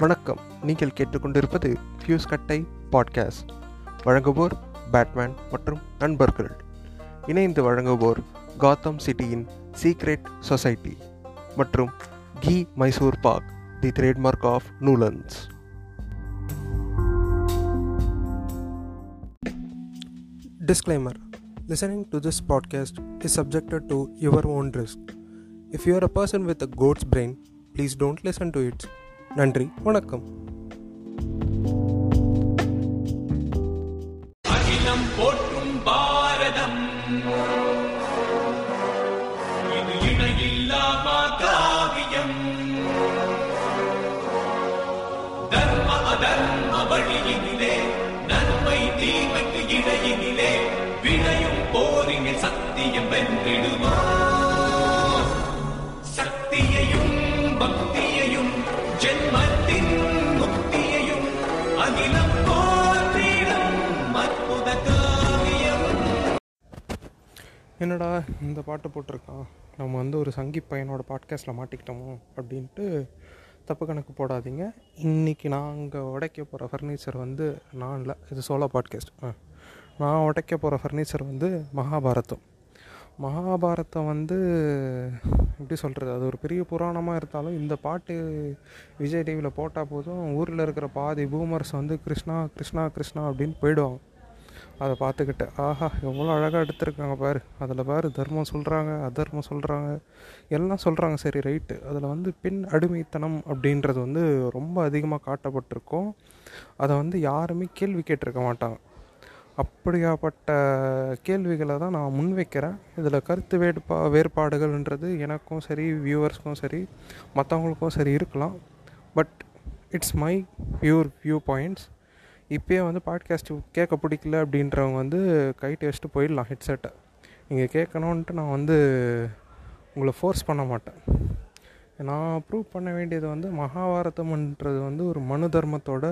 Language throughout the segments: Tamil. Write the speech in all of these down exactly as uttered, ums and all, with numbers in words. வணக்கம். நீங்கள் கேட்டுக்கொண்டிருப்பது ஃபியூஸ் கட்டை பாட்காஸ்ட். வழங்குவோர் பேட்மேன் மற்றும் நண்பர்கள். இணைந்து வழங்குவோர் காத்தம் சிட்டியின் சீக்ரெட் சொசைட்டி மற்றும் key Mysore park, the trademark of Newlands. Disclaimer: listening to this podcast is subjected to your own risk. If you are a person with a goat's brain, please don't listen to it's. நன்றி, வணக்கம். அகிலம் போற்றும் பாரதம், இது இணையில்லா காவியம். தர்ம அதர்ம வழியினிலே, நன்மை தீமைக்கு இடையினிலே, வினையும் போரினில் சத்தியம் வென்றிடுமா. சக்தியையும் பக்தியையும் ஜென்மத்தின் முக்தியையும் அகிலம் போற்றிடும் அற்புத காவியம். என்னடா இந்த பாட்டு போட்டிருக்கான், நம்ம வந்து ஒரு சங்கி பையனோட பாட்காஸ்ட்டில் மாட்டிக்கிட்டோமோ அப்படின்ட்டு தப்பு கணக்கு போடாதீங்க. இன்றைக்கி நாங்கள் உடைக்க போகிற ஃபர்னிச்சர் வந்து நான் இல்லை, இது சோலோ பாட்காஸ்ட். நான் உடைக்க போகிற ஃபர்னிச்சர் வந்து மகாபாரதம். மகாபாரதம் வந்து எப்படி சொல்கிறது, அது ஒரு பெரிய புராணமாக இருந்தாலும் இந்த பாட்டு விஜய் டிவியில் போட்டால் போதும் ஊரில் இருக்கிற பாதி பூமர்ஸ் வந்து கிருஷ்ணா கிருஷ்ணா கிருஷ்ணா அப்படின்னு போயிடுவாங்க. அதை பார்த்துக்கிட்டு ஆஹா எவ்வளோ அழகாக எடுத்திருக்காங்க பாரு, அதில் பாரு தர்மம் சொல்கிறாங்க அதர்மம் சொல்கிறாங்க எல்லாம் சொல்கிறாங்க, சரி ரைட்டு. அதில் வந்து பின் அடிமைத்தனம் அப்படின்றது வந்து ரொம்ப அதிகமாக காட்டப்பட்டிருக்கும். அதை வந்து யாருமே கேள்வி கேட்டிருக்க மாட்டாங்க. அப்படியாப்பட்ட கேள்விகளை தான் நான் முன்வைக்கிறேன். இதில் கருத்து வேறுபா வேறுபாடுகள்ன்றது எனக்கும் சரி, வியூவர்ஸ்க்கும் சரி, மற்றவங்களுக்கும் சரி இருக்கலாம். But it's my pure view points. இப்போயே வந்து பாட்காஸ்ட் கேட்க பிடிக்கல அப்படின்றவங்க வந்து கைட்டு வச்சுட்டு போயிடலாம் ஹெட்செட்டை. நீங்கள் கேட்கணுன்ட்டு நான் வந்து உங்களை ஃபோர்ஸ் பண்ண மாட்டேன். நான் ப்ரூவ் பண்ண வேண்டியது வந்து மகாபாரதம்ன்றது வந்து ஒரு மனு தர்மத்தோட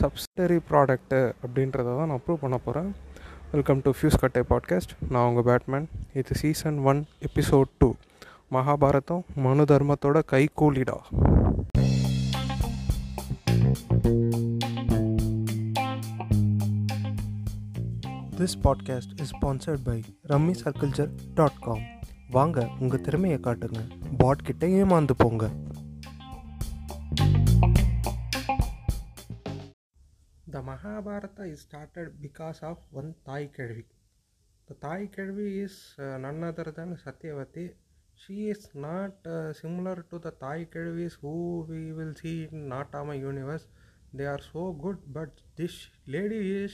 சப்சிடரி ப்ராடக்ட்டு அப்படின்றத தான் நான் ப்ரூவ் பண்ண போகிறேன். வெல்கம் டு ஃபியூஸ் கட்டை பாட்காஸ்ட். நான் உங்கள் பேட்மேன். இது season one episode two, Mahabharatam Manu தர்மத்தோட கைகூலிடா. This podcast is sponsored by rummy circulator dot com. வாங்க, உங்கள் திறமையை காட்டுங்க, பாட் கிட்ட ஏமாந்து போங்க. The Mahabharata is started because of one Thai Kelvi. The Thai Kelvi is uh, none other than Satyavati. She is not uh, similar to the Thai Kelvis who we will see in Natama universe. They are so good, but this lady is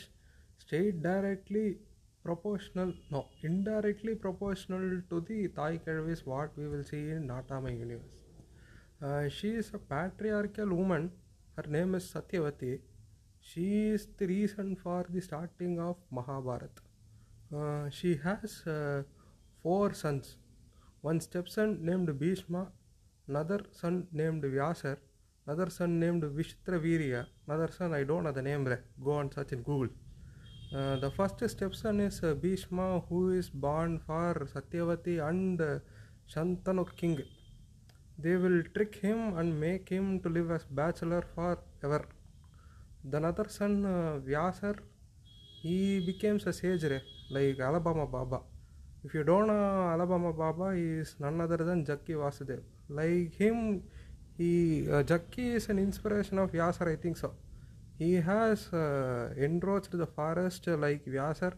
straight directly proportional, no, indirectly proportional to the Thai Kelvis what we will see in Natama universe. Uh, she is a patriarchal woman. Her name is Satyavati. She is the reason for the starting of Mahabharata. Uh, she has uh, four sons. One stepson named Bhishma, another son named Vyasar, another son named Vishitravirya, another son I don't know the name, go on search in Google. Uh, the first stepson is uh, Bhishma, who is born for Satyavati and uh, Shantanu king. They will trick him and make him to live as bachelor forever. The another son, uh, Vyasar, he becomes a sage, like Alabama Baba. If you don't know Alabama Baba, he is none other than Jaggi Vasudev. Like him, he uh, Jaggi is an inspiration of Vyasar, I think so. He has uh, enroached the forest like Vyasar.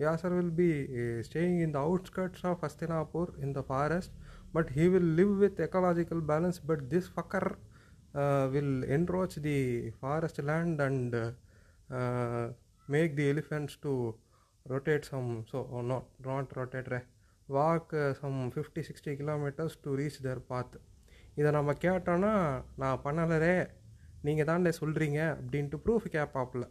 Vyasar will be uh, staying in the outskirts of Hastinapur in the forest, but he will live with ecological balance. But this fucker Uh, will encroach the forest land and uh, uh, make the elephants to rotate some, so or not, not rotate, right? walk uh, some fifty sixty kilometers to reach their path. இதை நம்ம கேட்டோன்னா நான் பண்ணலரே நீங்கள் தாண்டே சொல்கிறீங்க அப்படின்ட்டு ப்ரூஃப் கேட்பாப்பில்.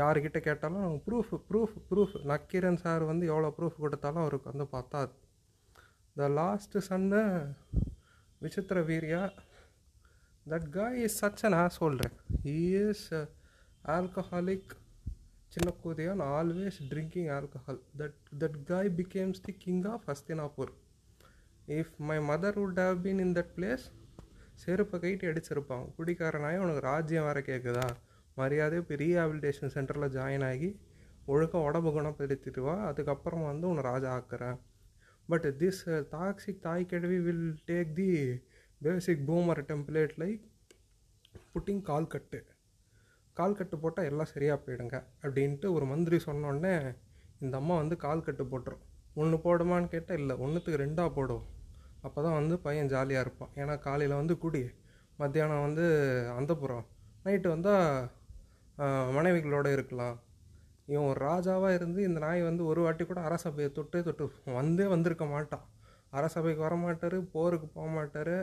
யார்கிட்ட கேட்டாலும் அவங்க proof proof proof Nakkeeran sir வந்து எவ்வளோ ப்ரூஃப் கொடுத்தாலும் அவருக்கு வந்து பார்த்தாது. The last son Vichitravirya. That guy is such an asshole. He is uh, alcoholic, Chinnakudiyan, always drinking alcohol. That that guy becomes the king of Hastinapur. If my mother would have been in that place, செருப்பை கைட்டு அடிச்சிருப்பான். குடிக்காரனாகி உனக்கு ராஜ்யம் வேறு கேட்குதா, மரியாதை இப்போ ரீஹாபிலிட்டேஷன் சென்டரில் ஜாயின் ஆகி ஒழுக்கம் உடம்பு குணப்படுத்திட்டு வா, அதுக்கப்புறம் வந்து உன்னை ராஜா ஆக்குறேன். பட் திஸ் டாக்ஸிக் தாய் கெழவி will take the basic boomer template like putting கால்கட்டு, கால்கட்டு போட்டால் எல்லாம் சரியாக போயிடுங்க அப்படின்ட்டு ஒரு மந்திரி சொன்னோடனே இந்த அம்மா வந்து கால்கட்டு போட்டுரும். ஒன்று போடுமான்னு கேட்டால் இல்லை, ஒன்றுத்துக்கு ரெண்டாக போடும். அப்போ தான் வந்து பையன் ஜாலியாக இருப்பான். ஏன்னா காலையில் வந்து குடி, மத்தியானம் வந்து அந்தப்புறம், நைட்டு வந்தால் மனைவிகளோடு இருக்கலாம். இவன் ஒரு ராஜாவாக இருந்து இந்த நாய் வந்து ஒரு வாட்டி கூட அரசபையை தொட்டே தொட்டு வந்தே வந்திருக்க மாட்டான். அரசபைக்கு வரமாட்டார், போருக்கு போக மாட்டார்,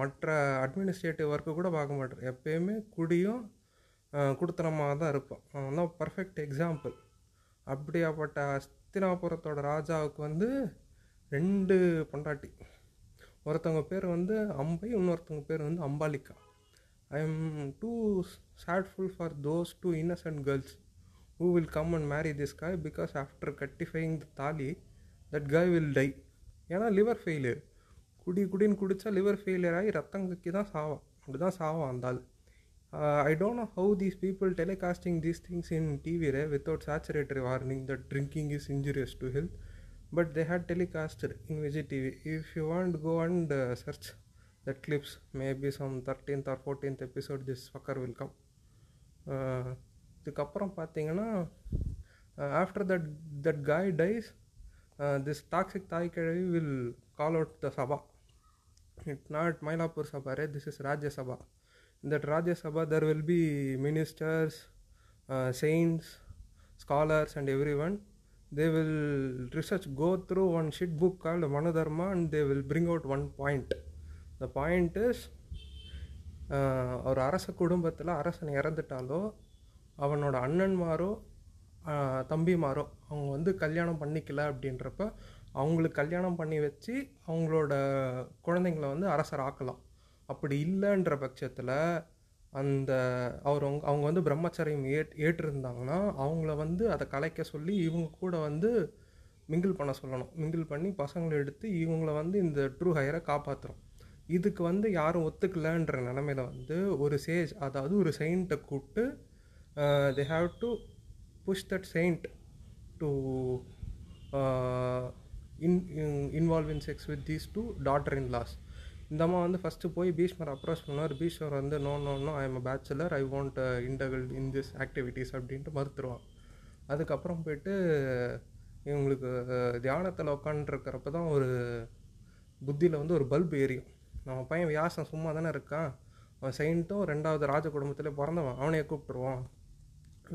மற்ற அட்மினிஸ்ட்ரேட்டிவ் ஒர்க்கு கூட பார்க்க மாட்டார். எப்போயுமே குடியும் கொடுத்தனமாக தான் இருப்பான். அவன் தான் பர்ஃபெக்ட் எக்ஸாம்பிள். அப்படியாப்பட்ட ஹஸ்தினாபுரத்தோட ராஜாவுக்கு வந்து ரெண்டு பொண்டாட்டி, ஒருத்தவங்க பேர் வந்து அம்பை, இன்னொருத்தவங்க பேர் வந்து Ambalika. I am too sadful for those two innocent girls who will come and marry this guy because after cuttifying the thali, that guy will die. ஏன்னா லிவர் ஃபெயிலியர், குடி குடின்னு குடித்தா லிவர் ஃபெயிலியர் ஆகி ரத்தம் கக்கி தான் சாவான். அப்படி தான் சாவான் அந்த ஆள். I don't know how these people telecasting these things in டிவியில் without statutory warning that drinking is injurious to health, but they had telecasted in Vijay TV. If you want go and search that clips, maybe some thirteenth or fourteenth episode this fucker will come. இதுக்கப்புறம் பார்த்தீங்கன்னா after that that guy dies this toxic தாய் கிழவி will call out the sabha. It not Mylapore sabha ரே, this is Rajya Sabha. That Rajya Sabha there will be ministers, saints, scholars and everyone. they will research, go through one shit book called Manudharma and they will bring out one point. The point is, ஒரு அரச குடும்பத்தில் அரசன் இறந்துட்டாலோ அவனோட அண்ணன்மாரோ தம்பிமாரோ அவங்க வந்து கல்யாணம் பண்ணிக்கல அப்படின்றப்ப அவங்களுக்கு கல்யாணம் பண்ணி வச்சு அவங்களோட குழந்தைங்கள வந்து அரசர் ஆக்கலாம். அப்படி இல்லைன்ற பட்சத்தில் அந்த அவர் அவங்க வந்து பிரம்மச்சரியம் ஏற் ஏற்றிருந்தாங்கன்னா அவங்கள வந்து அதை கலைக்க சொல்லி இவங்க கூட வந்து மிங்கிள் பண்ண சொல்லணும். மிங்கிள் பண்ணி பசங்களை எடுத்து இவங்கள வந்து இந்த ட்ரூ ஹையரை காப்பாற்றுறோம். இதுக்கு வந்து யாரும் ஒத்துக்கலன்ற நிலமையில வந்து ஒரு சேஜ், அதாவது ஒரு செயிண்ட்டை கூப்பிட்டு they have to push that saint to uh, in, in, involve in sex with these two daughter-in-laws. இந்த அம்மா வந்து ஃபஸ்ட்டு போய் பீஷ்மர் அப்ரோச் பண்ணுவார். பீஷ்மர் வந்து no no no I am a bachelor, I want interval in this activities அப்படின்ட்டு மறுத்துருவான். அதுக்கப்புறம் போயிட்டு இவங்களுக்கு தியானத்தில் உட்காந்துருக்கிறப்ப தான் ஒரு புத்தியில் வந்து ஒரு பல்பு எரியும். நம்ம பையன் வியாசன் சும்மா தானே இருக்கான், அவன் செயின்ட்டும் ரெண்டாவது ராஜ குடும்பத்தில் பிறந்தவன், அவனையே கூப்பிட்டுருவான்.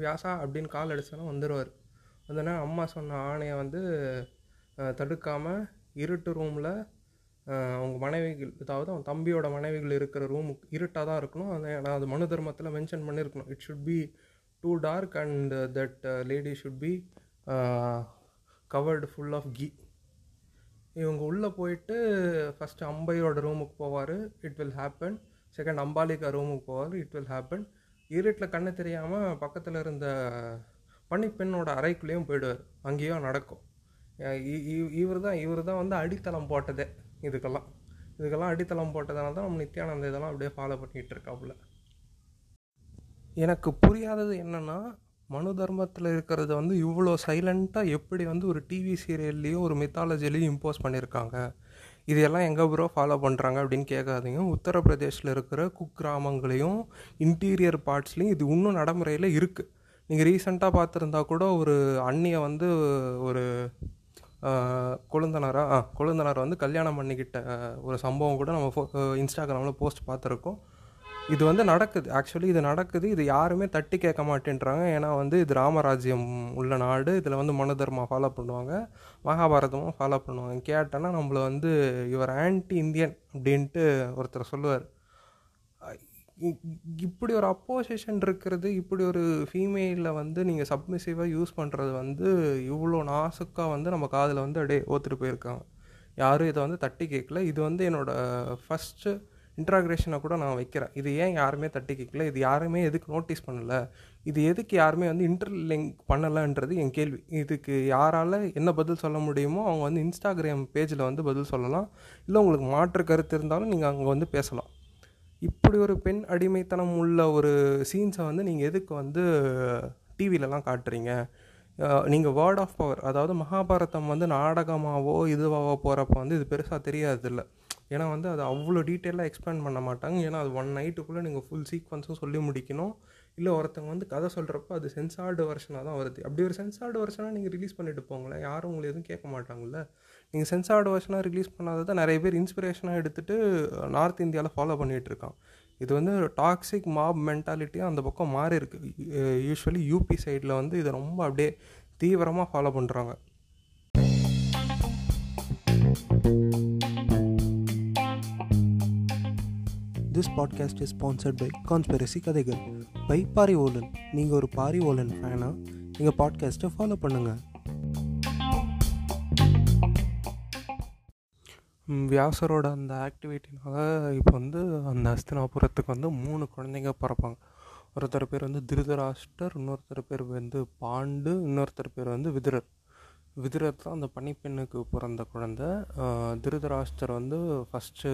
வியாசா அப்படின்னு கால் அடிச்சோன்னா வந்துடுவார். வந்தோன்னா அம்மா சொன்ன ஆணையை வந்து தடுக்காமல் இருட்டு ரூமில் அவங்க மனைவிகள், அதாவது அவன் தம்பியோட மனைவிகள் இருக்கிற ரூமுக்கு இருட்டாக தான் இருக்கணும். அதை நான் அது மனு தர்மத்தில் மென்ஷன் பண்ணியிருக்கணும். It should be too dark and that lady should be covered full of ghee. இவங்க உள்ளே போயிட்டு ஃபஸ்ட்டு அம்பையோட ரூமுக்கு போவார், it will happen. Second Ambalika ரூமுக்கு போவார், இட் வில் ஹேப்பன். இருட்டில் கண்ணு தெரியாமல் பக்கத்தில் இருந்த பன்னிப்பெண்ணோட அறைக்குள்ளேயும் போயிடுவார், அங்கேயும் நடக்கும். இவர் தான் இவர் தான் வந்து அடித்தளம் போட்டதே. இதுக்கெல்லாம் இதுக்கெல்லாம் அடித்தளம் போட்டதால தான் நம்ம நித்யானந்த இதெல்லாம் அப்படியே ஃபாலோ பண்ணிகிட்டு இருக்காப்புல. எனக்கு புரியாதது என்னென்னா, மனு தர்மத்தில் இருக்கிறது வந்து இவ்வளோ சைலண்ட்டாக எப்படி வந்து ஒரு டிவி சீரியல்லையும் ஒரு மித்தாலஜிலையும் இம்போஸ் பண்ணியிருக்காங்க. இதையெல்லாம் எங்கே ப்ரோ ஃபாலோ பண்ணுறாங்க அப்படின்னு கேட்காதீங்க. உத்தரப்பிரதேஷில் இருக்கிற குக்கிராமங்களையும் இன்டீரியர் பார்ட்ஸ்லையும் இது இன்னும் நடைமுறையில் இருக்குது. நீங்கள் ரீசெண்டாக பார்த்துருந்தா கூட ஒரு அண்ணியை வந்து ஒரு கொழுந்தனாராக கொழுந்தனாரை வந்து கல்யாணம் பண்ணிக்கிட்ட ஒரு சம்பவம் கூட நம்ம ஃபோ இன்ஸ்டாகிராமில் போஸ்ட் பார்த்துருக்கோம். இது வந்து நடக்குது, ஆக்சுவலி இது நடக்குது. இது யாருமே தட்டி கேட்க மாட்டேன்றாங்க. ஏன்னா வந்து இது ராமராஜ்யம் உள்ள நாடு, இதில் வந்து மனு தர்மா ஃபாலோ பண்ணுவாங்க, மகாபாரதமும் ஃபாலோ பண்ணுவாங்க. கேட்டோன்னா நம்மளை வந்து இவர் ஆன்டி இந்தியன் அப்படின்ட்டு ஒருத்தர் சொல்லுவார். இப்படி ஒரு அப்போசிஷன் இருக்கிறது, இப்படி ஒரு ஃபீமேலில் வந்து நீங்கள் சப்மிசிவாக யூஸ் பண்ணுறது வந்து இவ்வளோ நாசுக்காக வந்து நம்ம காதில் வந்து அப்படியே ஓத்துட்டு போயிருக்காங்க. யாரும் இதை வந்து தட்டி கேட்கல. இது வந்து என்னோடய ஃபஸ்ட்டு இன்ட்ராகிரேஷனை கூட நான் வைக்கிறேன். இது ஏன் யாருமே தட்டி கேட்கல, இது யாருமே எதுக்கு நோட்டீஸ் பண்ணலை, இது எதுக்கு யாருமே வந்து இன்டர்லிங்க் பண்ணலைன்றது என் கேள்வி. இதுக்கு யாரால் என்ன பதில் சொல்ல முடியுமோ அவங்க வந்து இன்ஸ்டாகிராம் பேஜில் வந்து பதில் சொல்லலாம், இல்லை உங்களுக்கு மாற்று கருத்து இருந்தாலும் நீங்கள் அங்கே வந்து பேசலாம். இப்படி ஒரு பெண் அடிமைத்தனம் உள்ள ஒரு சீன்ஸை வந்து நீங்கள் எதுக்கு வந்து டிவிலலாம் காட்டுறீங்க? நீங்கள் வேர்ட் ஆஃப் பவர், அதாவது மகாபாரதம் வந்து நாடகமாகவோ இதுவாகவோ போகிறப்ப வந்து இது பெருசாக தெரியாதில்லை, ஏன்னா வந்து அது அவ்வளோ டீட்டெயிலாக எக்ஸ்பிளைன் பண்ண மாட்டாங்க. ஏன்னா அது ஒன் நைட்டுக்குள்ளே நீங்கள் ஃபுல் சீக்வன்ஸும் சொல்லி முடிக்கணும், இல்லை ஒருத்தவங்க வந்து கதை சொல்கிறப்போ அது சென்சார்டு வெர்ஷனாக தான் வருது. அப்படி ஒரு சென்சார்டு வெர்ஷனாக நீங்கள் ரிலீஸ் பண்ணிட்டு போங்களேன், யாரும் உங்களை எதுவும் கேட்க மாட்டாங்கள்ல. நீங்கள் சென்சார்டு வெர்ஷனாக ரிலீஸ் பண்ணாததை நிறைய பேர் இன்ஸ்பிரேஷனாக எடுத்துகிட்டு நார்த் இந்தியாவில் ஃபாலோ பண்ணிகிட்ருக்கான். இது வந்து டாக்ஸிக் மாப் மென்டாலிட்டியாக அந்த பக்கம் மாறி இருக்குது. யூஸ்வலி யூபி சைடில் வந்து இதை ரொம்ப அப்படியே தீவிரமாக ஃபாலோ பண்ணுறாங்க. This podcast is sponsored by conspiracy கதைகள் பை பாரி ஓலன். நீங்கள் ஒரு பாரி ஓலன் ஃபேனாக எங்கள் பாட்காஸ்ட்டை ஃபாலோ பண்ணுங்கள். வியாசரோட அந்த ஆக்டிவிட்டினால இப்போ வந்து அந்த ஹஸ்தினாபுரத்துக்கு வந்து மூணு குழந்தைங்க பிறப்பாங்க. ஒருத்தர் பேர் வந்து திருதராஷ்டர், இன்னொருத்தர் பேர் வந்து பாண்டு, இன்னொருத்தர் பேர் வந்து விதுரர். விதுரர் தான் அந்த பனிப்பெண்ணுக்கு பிறந்த குழந்தை. திருதராஷ்டர் வந்து ஃபஸ்ட்டு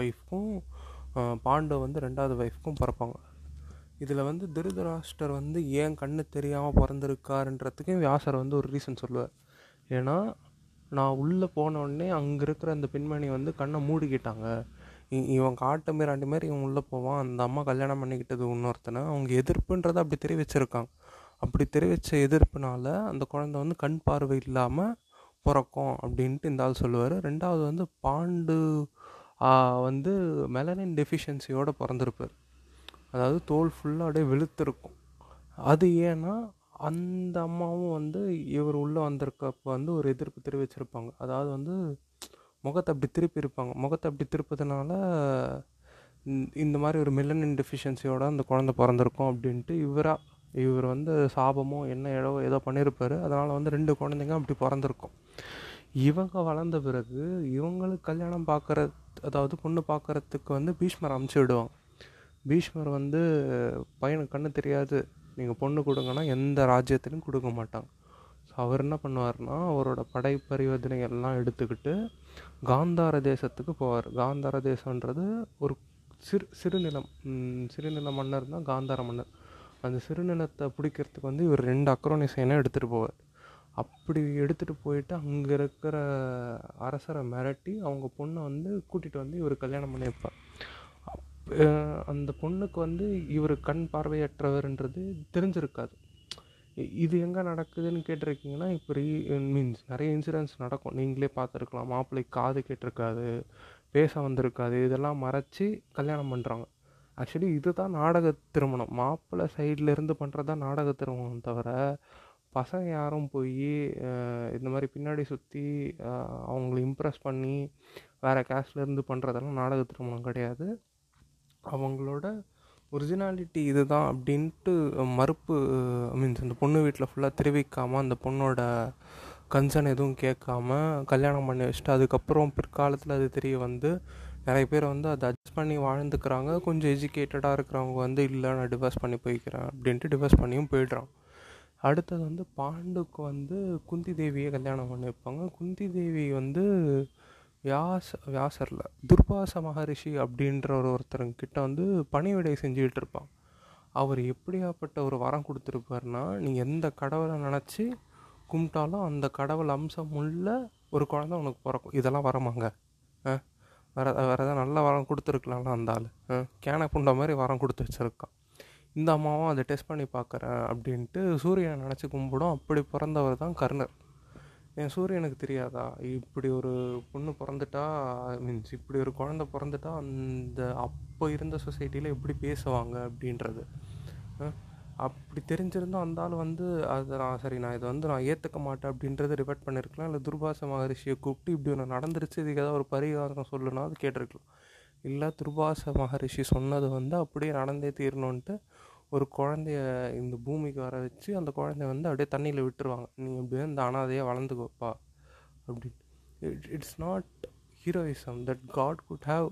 ஒய்ஃப்க்கும் பாண்டு வந்து ரெண்டாவது ஒய்ஃப்க்கும் பிறப்பாங்க. இதில் வந்து திருதராஷ்டர் வந்து ஏன் கண்ணு தெரியாமல் பிறந்திருக்காருன்றதுக்கு வியாசர் வந்து ஒரு ரீசன் சொல்லுவார். ஏன்னா நான் உள்ளே போனோடனே அங்கே இருக்கிற அந்த பெண்மணி வந்து கண்ணை மூடிக்கிட்டாங்க, இவன் காட்டு மாரி ஆண்டு மாரி இவன் உள்ளே போவான், அந்த அம்மா கல்யாணம் பண்ணிக்கிட்டது இன்னொருத்தனை, அவங்க எதிர்ப்புன்றதை அப்படி தெரிவிச்சிருக்காங்க. அப்படி தெரிவித்த எதிர்ப்புனால அந்த குழந்தை வந்து கண் பார்வை இல்லாமல் பிறக்கும் அப்படின்ட்டு இந்த ஆள் சொல்லுவார். ரெண்டாவது வந்து பாண்டு வந்து மெலனின் டெஃபிஷியன்சியோடு பிறந்திருப்பார், அதாவது தோல் ஃபுல்லாக அப்படியே வெளுத்திருக்கும். அது ஏன்னா அந்த அம்மாவும் வந்து இவர் உள்ளே வந்திருக்கப்போ வந்து ஒரு எதிர்ப்பு தெரிவிச்சிருப்பாங்க, அதாவது வந்து முகத்தை அப்படி திருப்பி இருப்பாங்க. முகத்தை அப்படி திருப்பதுனால இந்த மாதிரி ஒரு மெலனின் டெஃபிஷியன்சியோட அந்த குழந்தை பிறந்திருக்கும் அப்படின்ட்டு இவராக இவர் வந்து சாபமோ என்ன ஏதோ ஏதோ பண்ணியிருப்பார். அதனால் வந்து ரெண்டு குழந்தைங்க அப்படி பிறந்திருக்கும். இவங்க வளர்ந்த பிறகு இவங்களுக்கு கல்யாணம் பார்க்குற, அதாவது பொண்ணு பார்க்குறதுக்கு வந்து பீஷ்மர் அனுப்பிச்சி விடுவாங்க. பீஷ்மர் வந்து பையனுக்கு கண்ணு தெரியாது, நீங்கள் பொண்ணு கொடுங்கன்னா எந்த ராஜ்யத்திலும் கொடுக்க மாட்டாங்க. ஸோ அவர் என்ன பண்ணுவார்னா அவரோட படை பரிவர்த்தனை எல்லாம் எடுத்துக்கிட்டு காந்தார தேசத்துக்கு போவார். காந்தார தேசன்றது ஒரு சிறு சிறுநிலம் சிறுநில மன்னர் தான் காந்தார மன்னர். அந்த சிறுநிலத்தை பிடிக்கிறதுக்கு வந்து இவர் ரெண்டு அக்ரோனி சேனை எடுத்துகிட்டு போவார். அப்படி எடுத்துகிட்டு போயிட்டு அங்கே இருக்கிற அரசரை மிரட்டி அவங்க பொண்ணை வந்து கூட்டிகிட்டு வந்து இவர் கல்யாணம் பண்ணி வைப்பார். அந்த பொண்ணுக்கு வந்து இவர் கண் பார்வையற்றவர்ன்றது தெரிஞ்சிருக்காது. இது எங்கே நடக்குதுன்னு கேட்டிருக்கீங்கன்னா, இப்போ ரீ மீன்ஸ் நிறைய இன்சிடென்ட்ஸ் நடக்கும், நீங்களே பார்த்துருக்கலாம். மாப்பிள்ளை காது கேட்டிருக்காது, பேச வந்திருக்காது, இதெல்லாம் மறைச்சி கல்யாணம் பண்ணுறாங்க. ஆக்சுவலி இது தான் நாடக திருமணம், மாப்பிள்ளை சைட்லேருந்து பண்ணுறது தான் நாடக திருமணம். தவிர பசங்க யாரும் போய் இந்த மாதிரி பின்னாடி சுற்றி அவங்கள இம்ப்ரெஸ் பண்ணி வேறு கேஸ்ட்லேருந்து பண்ணுறதெல்லாம் நாடக திருமணம் கிடையாது. அவங்களோட ஒரிஜினாலிட்டி இது தான் அப்படின்ட்டு மறுப்பு மீன்ஸ் அந்த பொண்ணு வீட்டில் ஃபுல்லாக தெரிவிக்காமல் அந்த பொண்ணோட கன்சர்ன் எதுவும் கேட்காம கல்யாணம் பண்ணி வச்சுட்டு அதுக்கப்புறம் பிற்காலத்தில் அது தெரிய வந்து நிறைய பேர் வந்து அதை அட்ஜஸ்ட் பண்ணி வாழ்ந்துக்கிறாங்க. கொஞ்சம் எஜுகேட்டடாக இருக்கிறவங்க வந்து இல்லை நான் டிவோர்ஸ் பண்ணி போய்க்கிறேன் அப்படின்ட்டு டிவோர்ஸ் பண்ணியும் போய்ட்றான். அடுத்தது வந்து பாண்டுக்கு வந்து குந்தி தேவியை கல்யாணம் பண்ணி வைப்பாங்க. குந்தி தேவி வந்து வியாச வியாசரில் துர்வாச மகரிஷி அப்படின்ற ஒரு ஒருத்தருங்கிட்ட வந்து பணிவிடை செஞ்சுக்கிட்டு இருப்பான். அவர் எப்படியாப்பட்ட ஒரு வரம் கொடுத்துருப்பார்னா, நீங்கள் எந்த கடவுளை நினச்சி கும்பிட்டாலும் அந்த கடவுள் அம்சம் உள்ள ஒரு குழந்தை உனக்கு பிறக்கும். இதெல்லாம் வரமாங்க, ஆ வேறு வேறு எதாவது நல்ல வரம் கொடுத்துருக்கலாம்ல அந்த ஆள், ஆ கேனை புண்ட மாதிரி வரம் கொடுத்து வச்சுருக்கான். இந்த அம்மாவும் அதை டெஸ்ட் பண்ணி பார்க்குறேன் அப்படின்ட்டு சூரியனை நினச்சி கும்பிடும். அப்படி பிறந்தவர் தான் கர்ணர். என் சூரியனுக்கு தெரியாதா இப்படி ஒரு பொண்ணு பிறந்துட்டா, மீன்ஸ் இப்படி ஒரு குழந்தை பிறந்துட்டா அந்த அப்போ இருந்த சொசைட்டியில் எப்படி பேசுவாங்க அப்படின்றது. அப்படி தெரிஞ்சிருந்தோம் அந்த ஆள் வந்து அதை நான் சரி நான் இதை வந்து நான் ஏற்றுக்க மாட்டேன் அப்படின்றத ரிவெர்ட் பண்ணியிருக்கலாம். இல்லை துர்வாச மகரிஷியை கூப்பிட்டு இப்படி ஒன்று நடந்துருச்சு, இதுக்கு ஏதாவது ஒரு பரிகாரம் சொல்லுன்னா அது கேட்டிருக்கலாம். இல்லை துர்வாச மகரிஷி சொன்னது வந்து அப்படியே நடந்தே தீரணுன்ட்டு ஒரு குழந்தைய இந்த பூமிக்கு வர வச்சு அந்த குழந்தைய வந்து அப்படியே தண்ணியில் விட்டுருவாங்க. நீங்கள் அப்படியே இந்த அனாதையாக வளர்ந்துக்குவப்பா அப்படின்னு. It it's not heroism that God could have.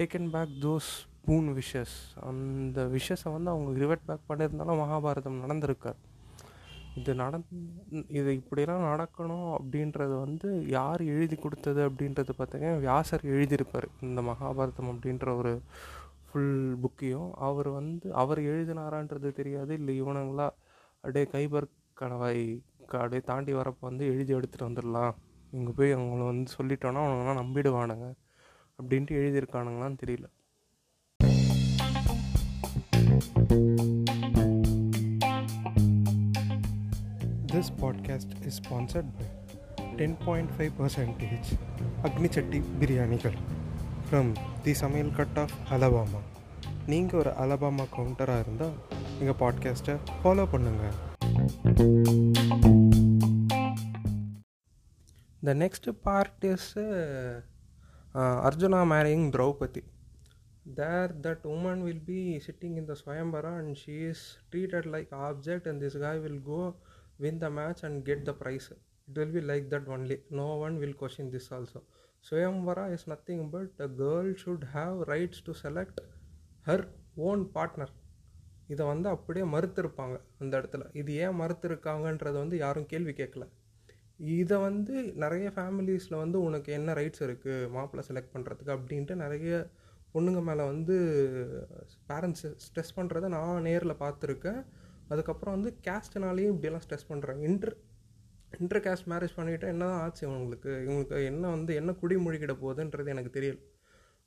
Taken back those boon wishes. அந்த விஷஸை வந்து அவங்க ரிவெட் பேக் பண்ணியிருந்தாலும் மகாபாரதம் நடந்திருக்கார். இது நட இது இப்படியெல்லாம் நடக்கணும் அப்படின்றது வந்து யார் எழுதி கொடுத்தது அப்படின்றது பார்த்திங்கன்னா வியாசர் எழுதியிருப்பார் இந்த மகாபாரதம் அப்படின்ற ஒரு ஃபுல் புக்கையும். அவர் வந்து அவர் எழுதினாரான்றது தெரியாது, இல்லை இவனுங்களா அப்படியே கைபர் கணவாய் அப்படியே தாண்டி வரப்போ வந்து எழுதி எடுத்துகிட்டு வந்துடலாம், இங்கே போய் அவங்கள வந்து சொல்லிட்டோன்னா அவனுங்களாம் நம்பிடுவானுங்க அப்படின்ட்டு எழுதியிருக்கானுங்களான்னு தெரியல. This podcast is sponsored by Ten Point Five Percent Agni Chatti Biryani from the Samayal Cut of Alabama. நீங்கள் ஒரு அலபாமா கவுண்டராக இருந்தால் எங்கள் பாட்காஸ்ட்டை ஃபாலோ பண்ணுங்கள். The next part is uh, Arjuna marrying Draupadi. There that woman will be sitting in the Swayamvara and she is treated like object and this guy will go win the match and get the prize. It will be like that only. No one will question this also. Swayamvara is nothing but a girl should have rights to select her own partner. இதை வந்து அப்படியே மறுத்திருப்பாங்க அந்த இடத்துல. இது ஏன் மறுத்திருக்காங்கன்றது வந்து யாரும் கேள்வி கேட்கல. இதை வந்து நிறைய ஃபேமிலிஸில் வந்து உனக்கு என்ன ரைட்ஸ் இருக்குது மாப்பிள்ளை செலக்ட் பண்ணுறதுக்கு அப்படின்ட்டு நிறைய பொண்ணுங்க மேலே வந்து பேரண்ட்ஸு ஸ்ட்ரெஸ் பண்ணுறதை நான் நேரில் பார்த்துருக்கேன். அதுக்கப்புறம் வந்து கேஸ்ட்னாலேயும் இப்படியெல்லாம் ஸ்ட்ரெஸ் பண்ணுறாங்க. இன்டர் இன்டர் கேஸ்ட் மேரேஜ் பண்ணிவிட்டு என்ன தான் ஆச்சு இவங்களுக்கு இவங்களுக்கு என்ன வந்து என்ன குடி முழுகிட போகுதுன்றது எனக்கு தெரியல.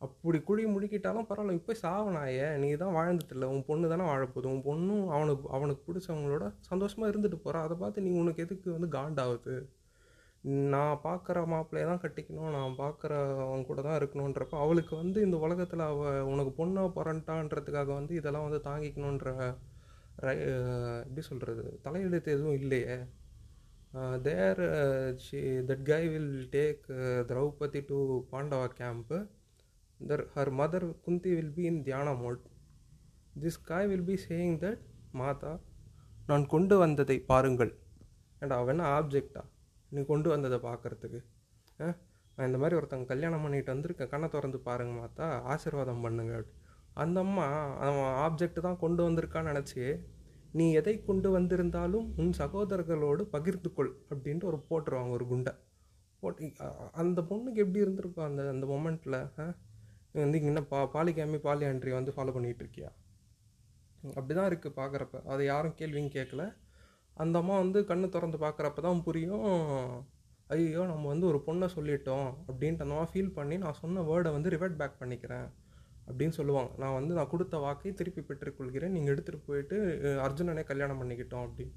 அப்படி குடி முழுக்கிட்டாலும் பரவாயில்ல, இப்போ சாவனாயே நீ தான் வாழ்ந்துட்டில்ல, உன் பொண்ணு தானே வாழப்போகுது, உன் பொண்ணும் அவனுக்கு அவனுக்கு பிடிச்சவங்களோட சந்தோஷமாக இருந்துட்டு போகிறா, அதை பார்த்து நீ உனக்கு எதுக்கு வந்து காண்டாகுது, நான் பார்க்குற மாப்பிள்ளையை தான் கட்டிக்கணும், நான் பார்க்குறவங்க கூட தான் இருக்கணுன்றப்போ அவளுக்கு வந்து இந்த உலகத்தில் அவள் உனக்கு பொண்ணாக பிறண்டான்றதுக்காக வந்து இதெல்லாம் வந்து தாங்கிக்கணுன்ற ரை எப்படி சொல்கிறது தலையெழுத்து எதுவும் இல்லையே. There she that guy will take Draupadi to Pandava camp. Dhar her mother Kunti will be in dhyana mode. This guy will be saying that மாதா நான் கொண்டு வந்ததை பாருங்கள். ஏண்டா அவன் என்ன ஆப்ஜெக்டா நீ கொண்டு வந்ததை பார்க்குறதுக்கு? நான் இந்த மாதிரி ஒருத்தங்க கல்யாணம் பண்ணிட்டு வந்திருக்கேன், கண்ணை திறந்து பாருங்க மாதா, ஆசீர்வாதம் பண்ணுங்க அப்படி. அந்த அம்மா அவன் ஆப்ஜெக்ட் தான் கொண்டு வந்திருக்கான்னு நினச்சி நீ எதை கொண்டு வந்திருந்தாலும் உன் சகோதரர்களோடு பகிர்ந்துக்கொள் அப்படின்ட்டு ஒரு போட்டுருவாங்க ஒரு குண்டை போட்டு. அந்த பொண்ணுக்கு எப்படி இருந்திருக்கும் அந்த அந்த மொமெண்ட்டில்? நீ வந்து இங்கே என்ன பா பாலிகாமி பாலியாண்ட்ரி வந்து ஃபாலோ பண்ணிகிட்ருக்கியா? அப்படி தான் இருக்குது பார்க்குறப்ப. அதை யாரும் கேள்வியும் கேட்கல. அந்த அம்மா வந்து கண்ணு திறந்து பார்க்குறப்ப தான் புரியும், ஐயோ நம்ம வந்து ஒரு பொண்ணை சொல்லிட்டோம் அப்படின்ட்டு அந்த ஃபீல் பண்ணி நான் சொன்ன வேர்டை வந்து ரிவர்ட் பேக் பண்ணிக்கிறேன் அப்படின்னு சொல்லுவாங்க. நான் வந்து நான் கொடுத்த வாக்கை திருப்பி பெற்றுக்கொள்கிறேன், நீங்கள் எடுத்துகிட்டு போயிட்டு அர்ஜுனனே கல்யாணம் பண்ணிக்கிட்டோம் அப்படின்னு.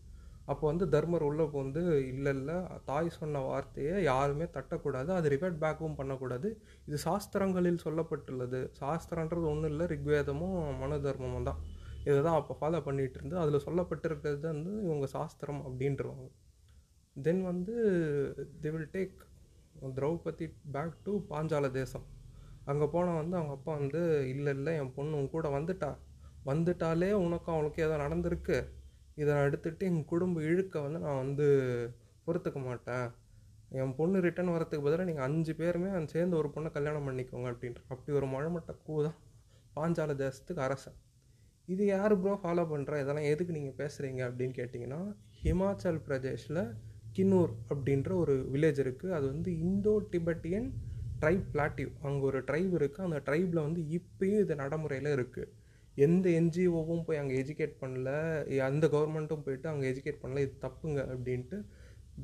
அப்போ வந்து தர்மர் உள்ளே வந்து இல்லை இல்லை தாய் சொன்ன வார்த்தையை யாருமே தட்டக்கூடாது, அது ரிவர்ட் பேக்கும் பண்ணக்கூடாது, இது சாஸ்திரங்களில் சொல்லப்பட்டுள்ளது. சாஸ்திரன்றது ஒன்றும் இல்லை, ரிக்வேதமும் மனு தர்மமும் தான். இதை தான் அப்போ ஃபாலோ பண்ணிகிட்டு இருந்து அதில் சொல்லப்பட்டிருக்கிறது வந்து இவங்க சாஸ்திரம் அப்படின்றவங்க. தென் வந்து they will take Draupadi back to Panchala தேசம். அங்கே போனால் வந்து அவங்க அப்பா வந்து இல்லை இல்லை என் பொண்ணு உன் கூட வந்துட்டா, வந்துட்டாலே உனக்கும் அவனுக்கு ஏதோ நடந்திருக்கு, இதை நான் எடுத்துகிட்டு எங்கள் குடும்ப இழுக்க வந்து நான் வந்து பொறுத்துக்க மாட்டேன், என் பொண்ணு ரிட்டர்ன் வரத்துக்கு பதிலாக நீங்கள் அஞ்சு பேருமே அந்த சேர்ந்து ஒரு பொண்ணை கல்யாணம் பண்ணிக்கோங்க அப்படின்ற அப்படி ஒரு மழமட்ட கூதான் பாஞ்சால தேசத்துக்கு அரசன். இது யார் ப்ரோ ஃபாலோ பண்ணுறா, இதெல்லாம் எதுக்கு நீங்கள் பேசுகிறீங்க அப்படின்னு கேட்டிங்கன்னா, ஹிமாச்சல் பிரதேஷில் கின்னூர் அப்படின்ற ஒரு வில்லேஜ் இருக்குது. அது வந்து இந்தோ டிபெட்டியன் ட்ரைப் பிளாட்டிவ். அங்கே ஒரு ட்ரைப் இருக்குது, அந்த ட்ரைபில் வந்து இப்போயும் இது நடைமுறையில் இருக்குது. எந்த என்ஜிஓவும் போய் அங்கே எஜுகேட் பண்ணல, அந்த கவர்மெண்ட்டும் போயிட்டு அங்கே எஜுகேட் பண்ணல, இது தப்புங்க அப்படின்ட்டு.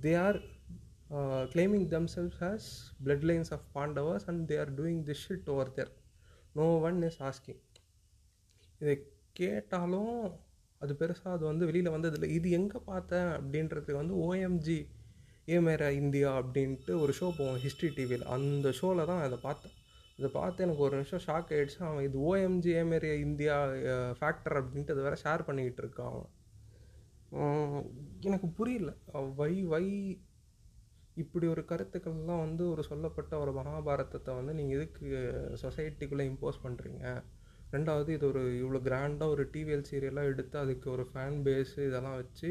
They are claiming themselves as blood lines of Pandavas and they are doing this shit over there. No one is asking. இதை கேட்டாலும் அது பெருசாக அது வந்து வெளியில் வந்ததில்லை. இது எங்கே பார்த்தேன் அப்படின்றதுக்கு வந்து ஓஎம்ஜி ஏமேரா இந்தியா அப்படின்ட்டு ஒரு ஷோ போவோம் ஹிஸ்ட்ரி டிவியில், அந்த ஷோவில் தான் அதை பார்த்தேன். அதை பார்த்து எனக்கு ஒரு நிமிஷம் ஷாக் ஆகிடுச்சு. அவன் இது ஓஎம்ஜி ஏமேரா இந்தியா ஃபேக்டர் அப்படின்ட்டு அதை வேறு ஷேர் பண்ணிக்கிட்டு இருக்கான். எனக்கு புரியல வை வை இப்படி ஒரு கருத்துக்கள்லாம் வந்து ஒரு சொல்லப்பட்ட ஒரு மகாபாரதத்தை வந்து நீங்கள் இதுக்கு சொசைட்டிக்குள்ளே இம்போஸ் பண்ணுறீங்க. ரெண்டாவது இது ஒரு இவ்வளோ கிராண்டாக ஒரு டிவிஎல் சீரியலாக எடுத்து அதுக்கு ஒரு ஃபேன் பேஸு இதெல்லாம் வச்சு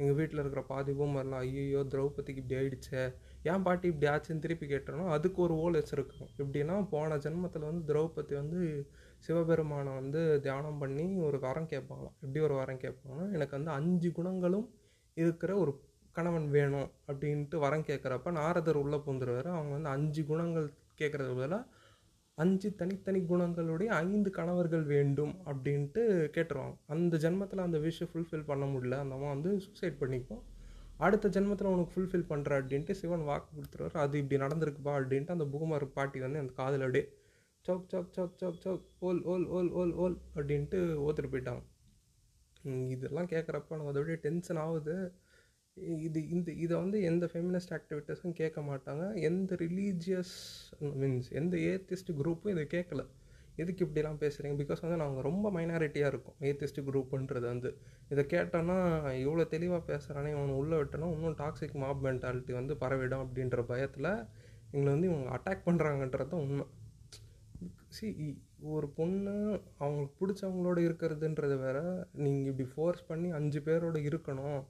எங்கள் வீட்டில் இருக்கிற பாதி பூமர்லாம் ஐயோ திரௌபதிக்கு இப்படி ஆயிடுச்சே, ஏன் பாட்டி இப்படி ஆச்சுன்னு திருப்பி கேட்டோன்னா அதுக்கு ஒரு ஓல் வச்சுருக்கோம். எப்படின்னா போன ஜென்மத்தில் வந்து திரௌபதி வந்து சிவபெருமானை வந்து தியானம் பண்ணி ஒரு வரம் கேட்பாங்களாம். எப்படி ஒரு வரம் கேட்பாங்கன்னா, எனக்கு வந்து அஞ்சு குணங்களும் இருக்கிற ஒரு கணவன் வேணும் அப்படின்ட்டு வரம் கேட்குறப்ப நாரதர் உள்ளே பூந்துருவார். அவங்க வந்து அஞ்சு குணங்கள் கேட்குறது பதிலாக அஞ்சு தனித்தனி குணங்களுடைய ஐந்து கணவர்கள் வேண்டும் அப்படின்ட்டு கேட்டுருவாங்க. அந்த ஜென்மத்தில் அந்த விஷயம் ஃபுல்ஃபில் பண்ண முடியல, அந்த அம்மா வந்து சூசைட் பண்ணிப்போம். அடுத்த ஜென்மத்தில் உனக்கு ஃபுல்ஃபில் பண்ணுற அப்படின்ட்டு சிவன் வாக்கு கொடுத்துருவார். அது இப்படி நடந்திருக்குப்பா அப்படின்ட்டு அந்த பூமார் பாட்டி வந்து அந்த காதில் அப்படியே சோக் சோக் சோக் சோக் சோக் ஓல் ஓல் ஓல் ஓல் ஓல் அப்படின்ட்டு ஓத்துட்டு போயிட்டாங்க. இதெல்லாம் கேட்குறப்ப எனக்கு அதோடைய டென்ஷன் ஆகுது. இது இந்த இதை வந்து எந்த ஃபெமினிஸ்ட் ஆக்டிவிட்டீஸும் கேட்க மாட்டாங்க, எந்த ரிலீஜியஸ் மீன்ஸ் எந்த ஏத்திஸ்ட் குரூப்பும் இதை கேட்கல. எதுக்கு இப்படிலாம் பேசுகிறீங்க? பிகாஸ் வந்து நாங்கள் ரொம்ப மைனாரிட்டியாக இருக்கோம். ஏத்திஸ்ட் குரூப்புன்றது வந்து இதை கேட்டோன்னா இவ்வளோ தெளிவாக பேசுகிறானே இவனை உள்ளே விட்டோன்னா இன்னும் டாக்ஸிக் மாப் மென்டாலிட்டி வந்து பரவிடும் அப்படின்ற பயத்தில் எங்களை வந்து இவங்க அட்டாக் பண்ணுறாங்கன்றது தான் உண்மை. சி, ஒரு பொண்ணு அவங்களுக்கு பிடிச்சவங்களோடு இருக்கிறதுன்றது வேற, நீங்கள் இப்படி ஃபோர்ஸ் பண்ணி அஞ்சு பேரோடு இருக்கணும்,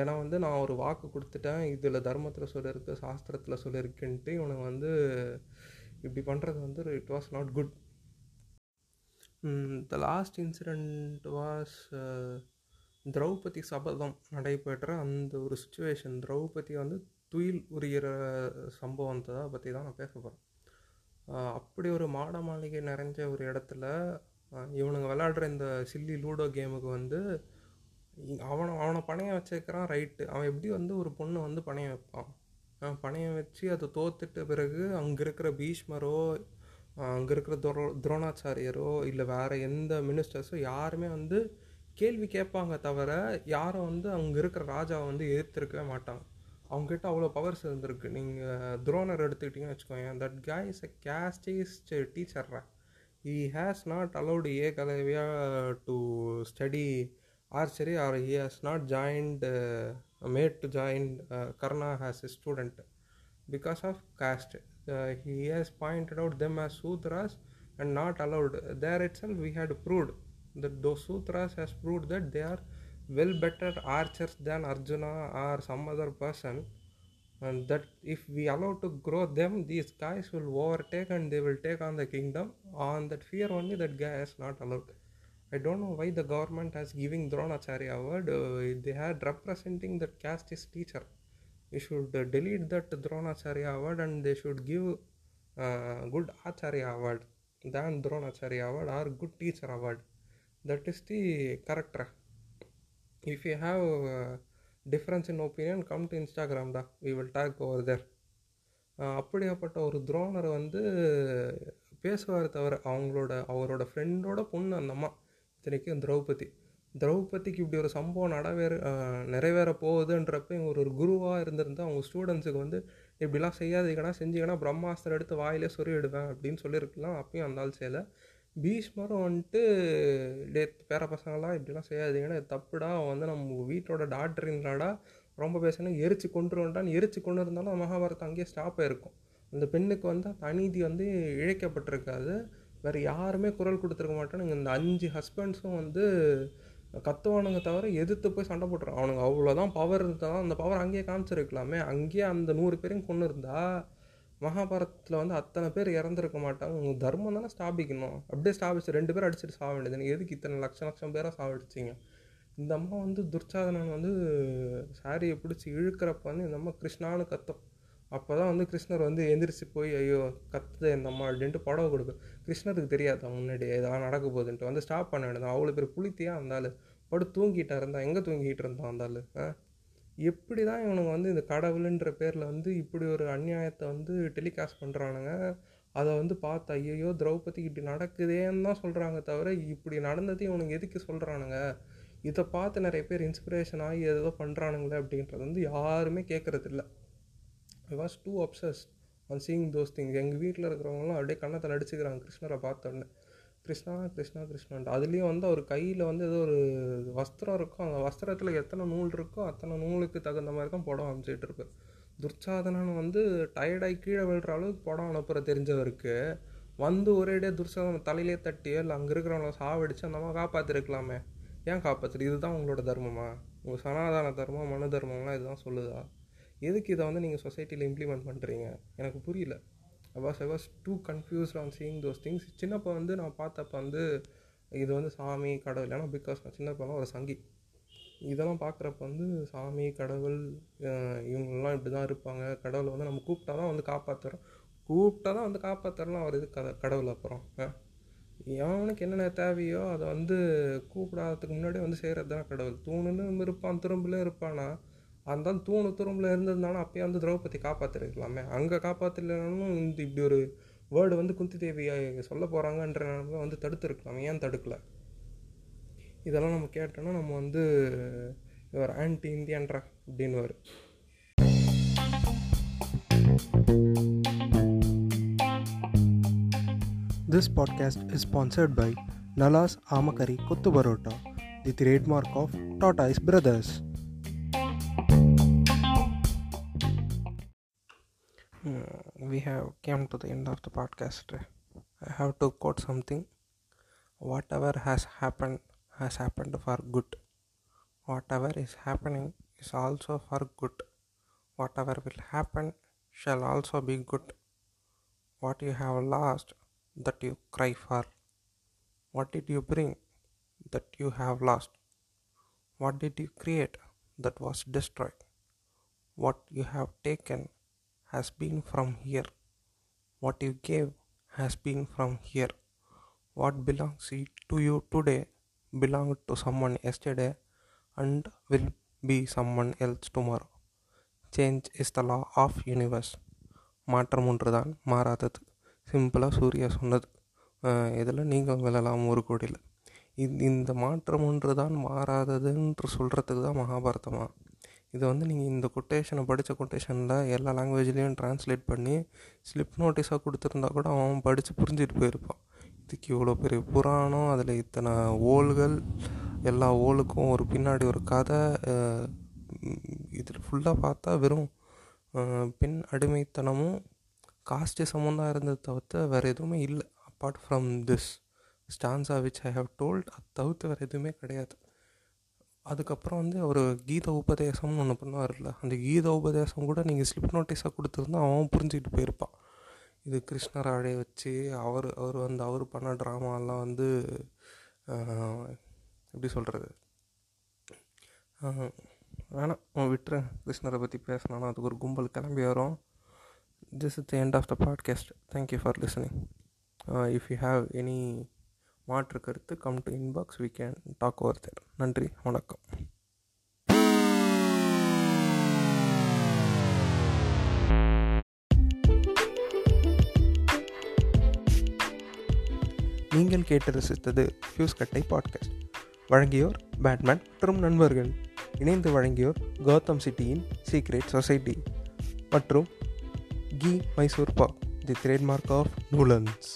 ஏன்னா வந்து நான் ஒரு வாக்கு கொடுத்துட்டேன், இதில் தர்மத்தில் சொல்லியிருக்கு சாஸ்திரத்தில் சொல்லியிருக்குன்ட்டு இவனுக்கு வந்து இப்படி பண்ணுறது வந்து it was not good. The last incident was Draupadi சபதம் நடைபெற்ற அந்த ஒரு சுச்சுவேஷன். திரௌபதி வந்து துயில் உரிகிற சம்பவத்தை தான் பற்றி தான் நான் பேச போகிறேன். அப்படி ஒரு மாட மாளிகை நிறைஞ்ச ஒரு இடத்துல இவனுங்க விளையாடுற இந்த சில்லி லூடோ கேமுக்கு வந்து அவனை அவனை பணையம் வச்சுருக்கிறான். ரைட்டு, அவன் எப்படி வந்து ஒரு பொண்ணை வந்து பணையம் வைப்பான்? அவன் பணையம் வச்சு அதை தோத்துட்ட பிறகு அங்கே இருக்கிற பீஷ்மரோ அங்கே இருக்கிற துரோ துரோணாச்சாரியரோ இல்லை வேறு எந்த மினிஸ்டர்ஸோ யாருமே வந்து கேள்வி கேட்பாங்க தவிர யாரும் வந்து அங்கே இருக்கிற ராஜாவை வந்து எதிர்த்திருக்கவே மாட்டாங்க. அவங்ககிட்ட அவ்வளோ பவர்ஸ் இருந்திருக்கு. நீங்கள் துரோணர் எடுத்துக்கிட்டிங்கன்னு வச்சுக்கோங்க, that guy is a casteist teacher. He has not allowed Ekalavya to study archery or he has not joined made to joint Karna has a student because of caste. He has pointed out them as Shudras and not allowed. There itself we had proved that those Shudras has proved that they are well better archers than Arjuna or some other person and that if we allow to grow them, these guys will overtake and they will take on the kingdom. On that fear only, that guy is not allowed. I don't know why the government has given Dronacharya award. Uh, they are representing that caste is teacher. We should uh, delete that Dronacharya award and they should give uh, good Acharya award than Dronacharya award or good teacher award. That is the character. If you have uh, difference in opinion, come to Instagram da. We will talk over there. அப்படியாப்பட்ட ஒரு துரோணர் வந்து பேசுவார் தவிர அவங்களோட அவரோட ஃப்ரெண்டோட பொண்ணு அந்த அம்மா, இத்தனைக்கும் திரௌபதி. திரௌபதிக்கு இப்படி ஒரு சம்பவம் நடவேற நிறைவேற போகுதுன்றப்ப இவங்க ஒரு குருவாக இருந்திருந்தால் அவங்க ஸ்டூடெண்ட்ஸுக்கு வந்து இப்படிலாம் செய்யாதீங்கன்னா, செஞ்சீங்கன்னா பிரம்மாஸ்திரம் எடுத்து வாயிலே சொறியிடுவேன் அப்படின்னு சொல்லியிருக்கலாம். அப்பயும் அந்த ஆள் செய்யலை. பீஷ்மரும் வந்துட்டு டே பேர பசங்களாம் இப்படிலாம் செய்யாதீங்கன்னா தப்புடா, அவன் வந்து நம்ம வீட்டோட டாக்டரின்லாடா, ரொம்ப பேசணும், எரிச்சு கொண்டுருவான்டான்னு எரிச்சு கொண்டு இருந்தாலும் மகாபாரதம் அங்கேயே ஸ்டாப்பாக இருக்கும். அந்த பெண்ணுக்கு வந்து அந்த அநீதி வந்து இழைக்கப்பட்டிருக்காது, வேறு யாருமே குரல் கொடுத்துருக்க மாட்டானுங்க. இந்த அஞ்சு ஹஸ்பண்ட்ஸும் வந்து கத்துவானுங்க தவிர எதிர்த்து போய் சண்டை போட்டுருவான். அவனுங்க அவ்வளோதான் பவர் இருந்தால் தான் அந்த பவர் அங்கேயே காமிச்சிருக்கலாமே. அங்கேயே அந்த நூறு பேரையும் கொண்டு இருந்தால் மகாபாரதத்தில் வந்து அத்தனை பேர் இறந்துருக்க மாட்டாங்க. உங்கள் தர்மம் தானே ஸ்தாபிக்கணும், அப்படியே ஸ்தாபிச்சு ரெண்டு பேர் அடிச்சுட்டு சாக வேண்டியது, எதுக்கு இத்தனை லட்சம் லட்சம் பேராக சாவடிச்சிங்க? இந்த அம்மா வந்து துர்ச்சாதனன் வந்து சாரியை பிடிச்சி இழுக்கிறப்ப வந்து இந்த அம்மா கிருஷ்ணான்னு கத்தும். அப்போ தான் வந்து கிருஷ்ணர் வந்து எந்திரிச்சு போய் ஐயோ கத்துது இந்த அம்மா அப்படின்ட்டு புடவை கொடுக்கும். கிருஷ்ணருக்கு தெரியாது முன்னாடி இதெல்லாம் நடக்க போகுதுன்ட்டு வந்து ஸ்டாப் பண்ண வேண்டியதான். அவ்வளோ பேர் புளித்தியாக இருந்தாள் படு தூங்கிட்டா இருந்தான். எங்கே தூங்கிக்கிட்டு இருந்தான் இருந்தாள்? எப்படி தான் இவனுங்க வந்து இந்த கடவுளுன்ற பேரில் வந்து இப்படி ஒரு அநியாயத்தை வந்து டெலிகாஸ்ட் பண்ணுறானுங்க. அதை வந்து பார்த்தா ஐயோ திரௌபதி இப்படி நடக்குதேன்னு தான் சொல்கிறாங்க தவிர இப்படி நடந்தது இவனுங்க எதுக்கு சொல்கிறானுங்க? இதை பார்த்து நிறைய பேர் இன்ஸ்பிரேஷன் ஆகி ஏதோ பண்ணுறானுங்களே அப்படின்றது வந்து யாருமே கேட்குறது இல்லை. I was too obsessed on seeing those things. எங்கள் வீட்டில் இருக்கிறவங்களாம் அப்படியே கண்ணத்தில் அடிச்சுக்கிறாங்க கிருஷ்ணரை பார்த்தோன்னே, கிருஷ்ணா கிருஷ்ணா கிருஷ்ணன்ட்டு. அதுலேயும் வந்து அவர் கையில் வந்து ஏதோ ஒரு வஸ்திரம் இருக்கும், அந்த வஸ்திரத்தில் எத்தனை நூல் இருக்கோ அத்தனை நூலுக்கு தகுந்த மாதிரி தான் புடவை அமைச்சிட்டு இருக்கு. துர்ச்சாதனன் வந்து டயர்டாகி கீழே விழுற அளவுக்கு புடவை அனுப்புற தெரிஞ்சவருக்கு வந்து ஒரேடியாக துர்ச்சாதனம் தலையிலே தட்டியோ இல்லை அங்கே இருக்கிறவங்கள சாவடிச்சு அந்த மாதிரி காப்பாற்றிருக்கலாமே. ஏன் காப்பாற்று? இதுதான் உங்களோட தர்மமா? உங்கள் சனாதன தர்மம் மனு தர்மம்லாம் இதுதான் சொல்லுதா? எதுக்கு இதை வந்து நீங்கள் சொசைட்டியில் இம்ப்ளிமெண்ட் பண்ணுறீங்க எனக்கு புரியல. I was I was too confused on seeing those things. சின்னப்போ வந்து நான் பார்த்தப்போ வந்து இது வந்து சாமி கடவுள், ஏன்னா பிகாஸ் நான் சின்னப்பெல்லாம் ஒரு சங்கி, இதெல்லாம் பார்க்குறப்ப வந்து சாமி கடவுள் இவங்கெல்லாம் இப்படி தான் இருப்பாங்க, கடவுளை வந்து நம்ம கூப்பிட்டா தான் வந்து காப்பாற்றுறோம், கூப்பிட்டா தான் வந்து காப்பாற்றுறோம்லாம் அவர் இது கதை கடவுள். அப்புறம் எவனுக்கு என்னென்ன தேவையோ அதை வந்து கூப்பிடாததுக்கு முன்னாடியே வந்து செய்கிறது தான் கடவுள். தூணுன்னு இருப்பான் துரும்புலேயும் இருப்பானா, அந்த தூணு துரும்பில் இருந்ததுனால அப்போயே வந்து திரௌபதி காப்பாற்றிருக்கலாமே, அங்கே காப்பாற்றலனாலும் இந்த இப்படி ஒரு வேர்டு வந்து குந்தி தேவியை சொல்ல போகிறாங்கன்ற வந்து தடுத்துருக்கலாமே, ஏன் தடுக்கலை? இதெல்லாம் நம்ம கேட்டோன்னா நம்ம வந்து இவர் ஆன்டி இந்தியன்றா அப்படின்னு வரும். This podcast is sponsored by Nala's Amakari Kuttu Barota, the trademark of Tortoise Brothers. We have come to the end of the podcast. I have to quote something. Whatever has happened has happened for good. Whatever is happening is also for good. Whatever will happen shall also be good. What you have lost that you cry for. What did you bring that you have lost? What did you create that was destroyed? What you have taken has been from here. What you gave has been from here. What belongs to you today belonged to someone yesterday and will be someone else tomorrow. Change is the law of universe. மாற்றம் ஒன்றுதான் மாறாதது. சிம்பிளாக சூர்யா சொன்னது. இதில் நீங்கள் விழலாம் ஒரு கோடியில். இந்த மாற்றம் ஒன்று தான் மாறாததுன்று சொல்கிறதுக்கு தான் மகாபாரதமாக. இதை வந்து நீங்கள் இந்த கொட்டேஷனை படித்த கொட்டேஷனில் எல்லா லாங்குவேஜ்லேயும் ட்ரான்ஸ்லேட் பண்ணி ஸ்லிப் நோட்டீஸாக கொடுத்துருந்தா கூட அவன் படித்து புரிஞ்சிட்டு போயிருப்பான். இதுக்கு இவ்வளோ பெரிய புராணம், அதில் இத்தனை ஓல்கள், எல்லா ஓலுக்கும் ஒரு பின்னாடி ஒரு கதை. இதில் ஃபுல்லாக பார்த்தா வெறும் பெண் அடிமைத்தனமும் காஸ்டிசமும் தான் இருந்தது தவிர்த்து வேறு எதுவுமே இல்லை. Apart from this stanza which I have told, அது தவிர்த்து வேறு எதுவுமே கிடையாது. அதுக்கப்புறம் வந்து ஒரு கீத உபதேசம்னு ஒன்று பண்ணுவார்ல, அந்த கீத உபதேசம் கூட நீங்கள் ஸ்லிப் நோட்டீஸாக கொடுத்துருந்தா அவன் புரிஞ்சுக்கிட்டு போயிருப்பான். இது கிருஷ்ணர் ஆடைய வச்சு அவர் அவர் வந்து அவர் பண்ண ட்ராமாலாம் வந்து எப்படி சொல்கிறது, வேணாம் விட்டுரு, கிருஷ்ணரை பற்றி பேசலாம்னா அதுக்கு ஒரு கும்பல் கிளம்பி வரும். This is the end of the podcast. Thank you for listening. Uh, if you have any matter karuthu, come to inbox. We can talk over there. Nandri, vanakkam. நீங்கள் கேட்டு ரசித்தது ஃபியூஸ் கட்டை பாட்காஸ்ட். வழங்கியோர் பேட்மேன் மற்றும் நண்பர்கள். இணைந்து வழங்கியோர் கோத்தம் சிட்டியின் சீக்ரெட் சொசைட்டி மற்றும் Ghee Mysore Park, the trademark of Newlands.